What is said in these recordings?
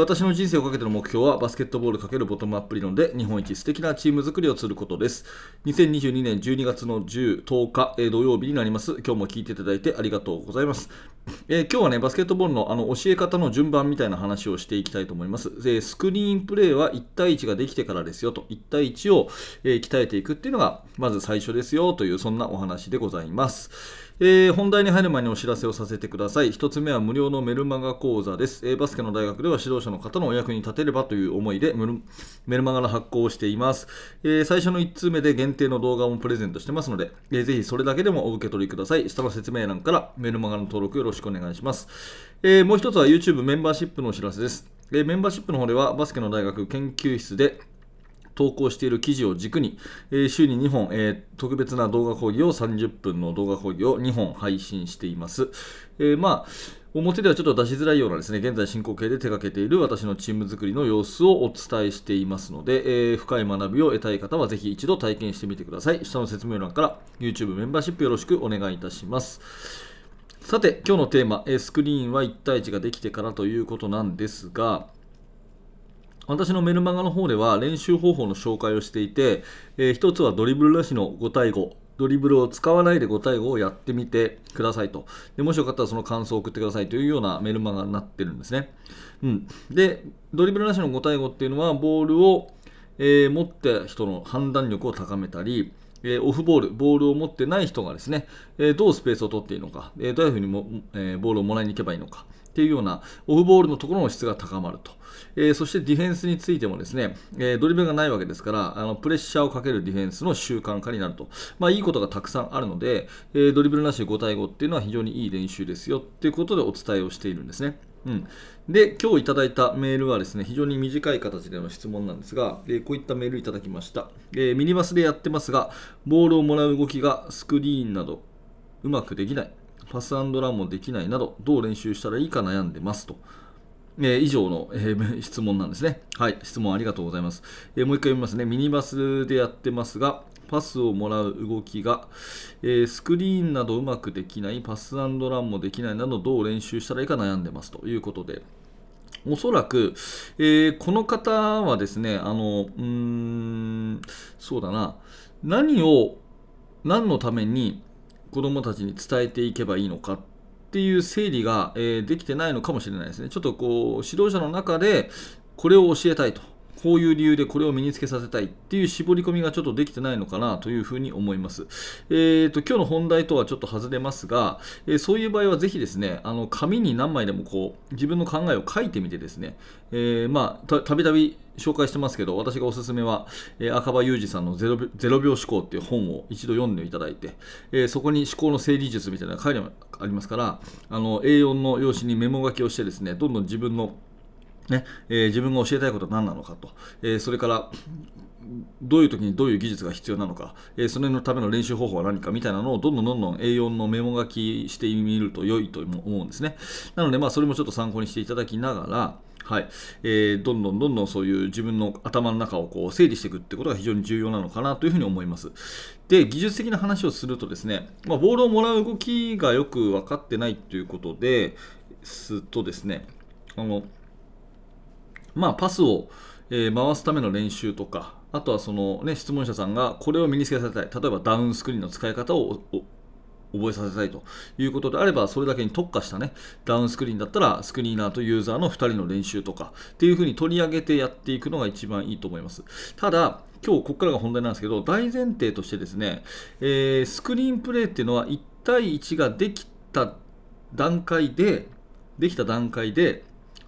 私の人生をかけての目標は、バスケットボール×ボトムアップ理論で、日本一素敵なチーム作りをすることです。2022年12月の10日、土曜日になります。今日も聞いていただいてありがとうございます。今日はね、バスケットボールの教え方の順番みたいな話をしていきたいと思います。スクリーンプレーは1対1ができてからですよと、1対1を鍛えていくっていうのがまず最初ですよという、そんなお話でございます。本題に入る前にお知らせをさせてください。1つ目は無料のメルマガ講座です。バスケの大学では指導者の方のお役に立てればという思いでメルマガの発行をしています。最初の1通目で限定の動画もプレゼントしてますので、ぜひそれだけでもお受け取りください。下の説明欄からメルマガの登録よろしくお願いします。もう一つは YouTube メンバーシップのお知らせです。メンバーシップの方ではバスケの大学研究室で投稿している記事を軸に、週に2本、特別な動画講義を30分の動画講義を2本配信しています。表ではちょっと出しづらいようなですね、現在進行形で手掛けている私のチーム作りの様子をお伝えしていますので、深い学びを得たい方はぜひ一度体験してみてください。下の説明欄から YouTube メンバーシップよろしくお願いいたします。さて、今日のテーマ、スクリーンは1対1ができてからということなんですが、私のメルマガの方では練習方法の紹介をしていて、一つはドリブルなしの5対5、ドリブルを使わないで5対5をやってみてくださいと。で、もしよかったらその感想を送ってくださいというようなメルマガになってるんですね。で、ドリブルなしの5対5っていうのは、ボールを、持った人の判断力を高めたり、オフボール、ボールを持ってない人がですね、どうスペースを取っていいのか、どういうふうにボールをもらいに行けばいいのかっていうような、オフボールのところの質が高まると。そしてディフェンスについてもですね、ドリブルがないわけですから、プレッシャーをかけるディフェンスの習慣化になると。いいことがたくさんあるので、ドリブルなし5対5っていうのは非常にいい練習ですよっていうことでお伝えをしているんですね。で、今日いただいたメールはですね、非常に短い形での質問なんですが、こういったメールいただきました。ミニバスでやってますが、ボールをもらう動きがスクリーンなどうまくできない、パス&ランもできないなど、どう練習したらいいか悩んでますと。以上の、質問なんですね。はい、質問ありがとうございます。もう一回読みますね。ミニバスでやってますが、パスをもらう動きが、スクリーンなどうまくできない、パス&ランもできないなど、どう練習したらいいか悩んでますということで、おそらく、この方はですね、そうだな、何のために子どもたちに伝えていけばいいのかっていう整理が、できてないのかもしれないですね。ちょっとこう指導者の中でこれを教えたいと、こういう理由でこれを身につけさせたいっていう絞り込みがちょっとできてないのかなというふうに思います。今日の本題とはちょっと外れますが、そういう場合はぜひですね、紙に何枚でもこう自分の考えを書いてみてですね、たびたび紹介してますけど、私がおすすめは、赤羽裕二さんの0秒思考っていう本を一度読んでいただいて、そこに思考の整理術みたいな概念がありますから、A4 の用紙にメモ書きをしてですね、どんどん自分の自分が教えたいことは何なのかと、それからどういう時にどういう技術が必要なのか、それのための練習方法は何かみたいなのをどんどん A4 のメモ書きしてみると良いと思うんですね。なので、それもちょっと参考にしていただきながら、どんどんそういう自分の頭の中をこう整理していくってことが非常に重要なのかなというふうに思います。で、技術的な話をするとですね、ボールをもらう動きがよく分かってないということですとですね、パスを回すための練習とか、あとはその、質問者さんがこれを身につけさせたい、例えばダウンスクリーンの使い方を覚えさせたいということであれば、それだけに特化した、ダウンスクリーンだったらスクリーナーとユーザーの2人の練習とかっていうふうに取り上げてやっていくのが一番いいと思います。ただ、今日ここからが本題なんですけど、大前提としてですね、スクリーンプレーっていうのは1対1ができた段階で、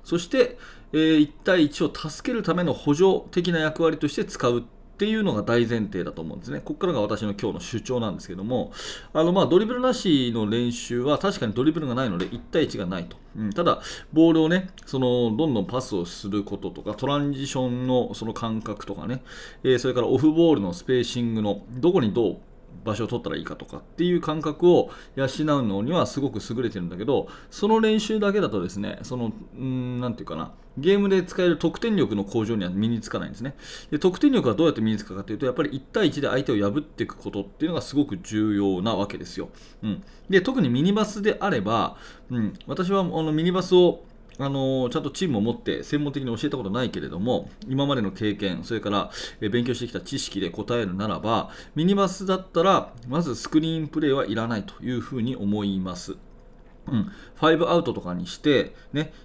そして1対1を助けるための補助的な役割として使うっていうのが大前提だと思うんですね。ここからが私の今日の主張なんですけども、ドリブルなしの練習は確かにドリブルがないので1対1がないと。ただ、ボールをどんどんパスをすることとか、トランジションのその感覚とかそれからオフボールのスペーシングのどこにどう場所を取ったらいいかとかっていう感覚を養うのにはすごく優れてるんだけど、その練習だけだとですね、そのなんていうかな、ゲームで使える得点力の向上には身につかないんですね。で、得点力はどうやって身につくかというと、やっぱり1対1で相手を破っていくことっていうのがすごく重要なわけですよ。で、特にミニバスであれば、私はミニバスをちゃんとチームを持って専門的に教えたことないけれども、今までの経験、それから勉強してきた知識で答えるならば、ミニバスだったらまずスクリーンプレーはいらないというふうに思います。5アウトとかにして、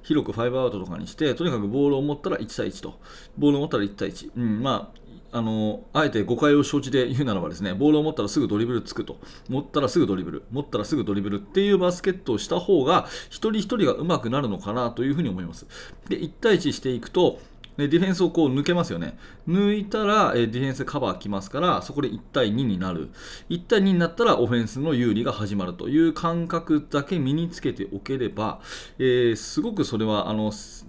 広く5アウトとかにして、とにかくボールを持ったら1対1と、ボールを持ったら1対1、あえて誤解を承知で言うならばですね、ボールを持ったらすぐドリブルつくと、持ったらすぐドリブルっていうバスケットをした方が一人一人が上手くなるのかなというふうに思います。で、1対1していくとディフェンスをこう抜けますよね。抜いたらディフェンスカバーきますから、そこで1対2になる。1対2になったらオフェンスの有利が始まるという感覚だけ身につけておければ、すごくそれは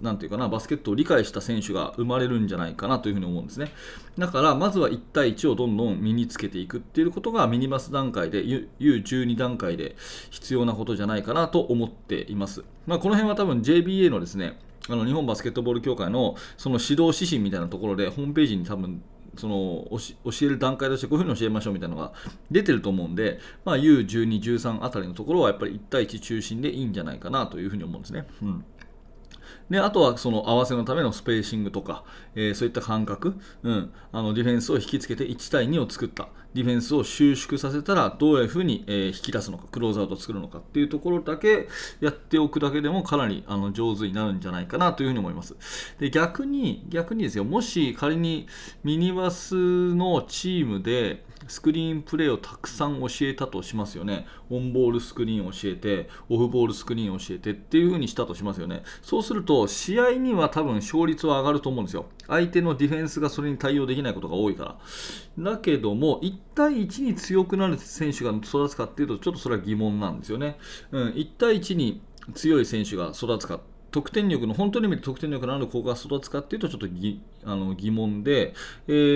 なんていうかな、バスケットを理解した選手が生まれるんじゃないかなというふうに思うんですね。だからまずは1対1をどんどん身につけていくっていうことがミニバス段階で U12 段階で必要なことじゃないかなと思っています。この辺は多分 JBA のですね、日本バスケットボール協会のその指導指針みたいなところで、ホームページに多分その教える段階としてこういうふうに教えましょうみたいなのが出てると思うんで、U12、13あたりのところはやっぱり1対1中心でいいんじゃないかなというふうに思うんですね。で、あとはその合わせのためのスペーシングとか、そういった感覚、ディフェンスを引きつけて1対2を作った、ディフェンスを収縮させたらどういうふうに、引き出すのか、クローズアウトを作るのかっていうところだけやっておくだけでもかなり上手になるんじゃないかなというふうに思います。で、逆にですよ、もし仮にミニバスのチームでスクリーンプレーをたくさん教えたとしますよね。オンボールスクリーンを教えて、オフボールスクリーンを教えてっていう風にしたとしますよね。そうすると試合には多分勝率は上がると思うんですよ。相手のディフェンスがそれに対応できないことが多いから。だけども1対1に強くなる選手が育つかっていうと、ちょっとそれは疑問なんですよね。1対1に強い選手が育つか、得点力の本当に見て得点力のある子が育つかっていうと、ちょっと疑問で、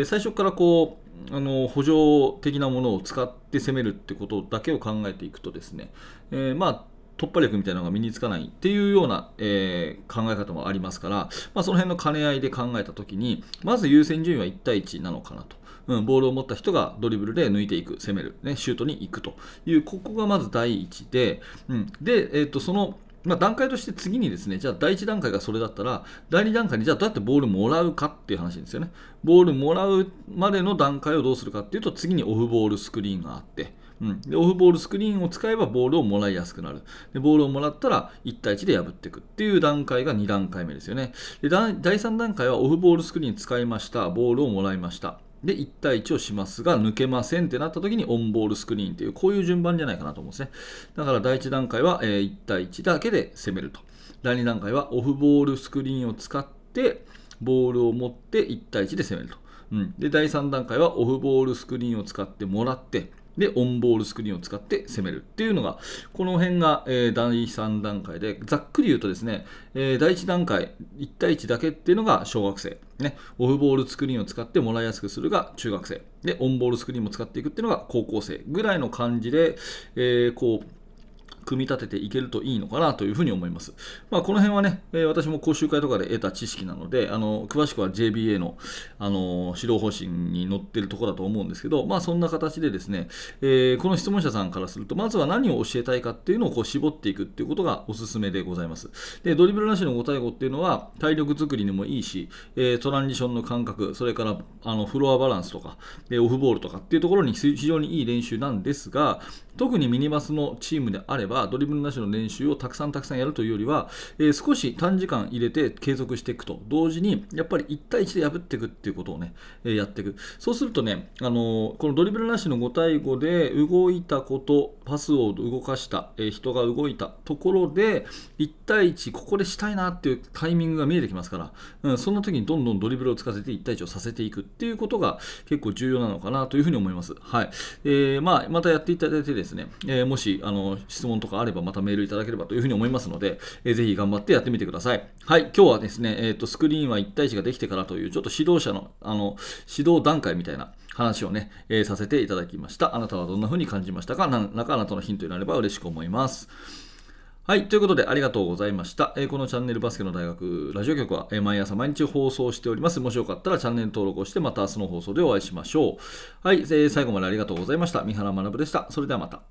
最初からこう補助的なものを使って攻めるってことだけを考えていくとですね、突破力みたいなのが身につかないっていうような、考え方もありますから、その辺の兼ね合いで考えたときに、まず優先順位は1対1なのかなと。ボールを持った人がドリブルで抜いていく、攻める、シュートに行くという、ここがまず第一で、その段階として次にですね、じゃあ第1段階がそれだったら、第2段階にじゃあどうやってボールもらうかっていう話ですよね。ボールもらうまでの段階をどうするかっていうと、次にオフボールスクリーンがあって、でオフボールスクリーンを使えばボールをもらいやすくなる。でボールをもらったら1対1で破っていくっていう段階が2段階目ですよね。で第3段階はオフボールスクリーン使いました、ボールをもらいました。で1対1をしますが抜けませんってなった時にオンボールスクリーンという、こういう順番じゃないかなと思うんですね。だから第1段階は1対1だけで攻めると。第2段階はオフボールスクリーンを使ってボールを持って1対1で攻めると。で第3段階はオフボールスクリーンを使ってもらって、でオンボールスクリーンを使って攻めるっていうのが、この辺が第3段階で、ざっくり言うとですね、第1段階1対1だけっていうのが小学生、オフボールスクリーンを使ってもらいやすくするが中学生で、オンボールスクリーンも使っていくっていうのが高校生ぐらいの感じで、こう組み立てていけるといいのかなというふうに思います。この辺はね、私も講習会とかで得た知識なので、詳しくは JBA の、指導方針に載っているところだと思うんですけど、そんな形でですね、この質問者さんからすると、まずは何を教えたいかっていうのをこう絞っていくっていうことがおすすめでございます。でドリブルなしの5対5っていうのは体力作りにもいいし、トランジションの感覚、それからフロアバランスとかでオフボールとかっていうところに非常にいい練習なんですが、特にミニバスのチームであればドリブルなしの練習をたくさんやるというよりは、少し短時間入れて継続していくと同時に、やっぱり1対1で破っていくっていうことをね、やっていく。そうするとね、このドリブルなしの5対5で動いたこと、パスを動かした、人が動いたところで1対1ここでしたいなっていうタイミングが見えてきますから、そんな時にどんどんドリブルを使わせて1対1をさせていくっていうことが結構重要なのかなというふうに思います。またやっていただいてですね、もし質問とかあればまたメールいただければというふうに思いますので、ぜひ頑張ってやってみてください。はい、今日はですね、スクリーンは1対1ができてからというちょっと指導者の、指導段階みたいな話をね、させていただきました。あなたはどんなふうに感じましたか？なんかあなたのヒントになれば嬉しく思います。はい、ということでありがとうございました。このチャンネルバスケの大学ラジオ局は毎朝毎日放送しております。もしよかったらチャンネル登録をしてまた明日の放送でお会いしましょう。はい、最後までありがとうございました。三原学でした。それではまた。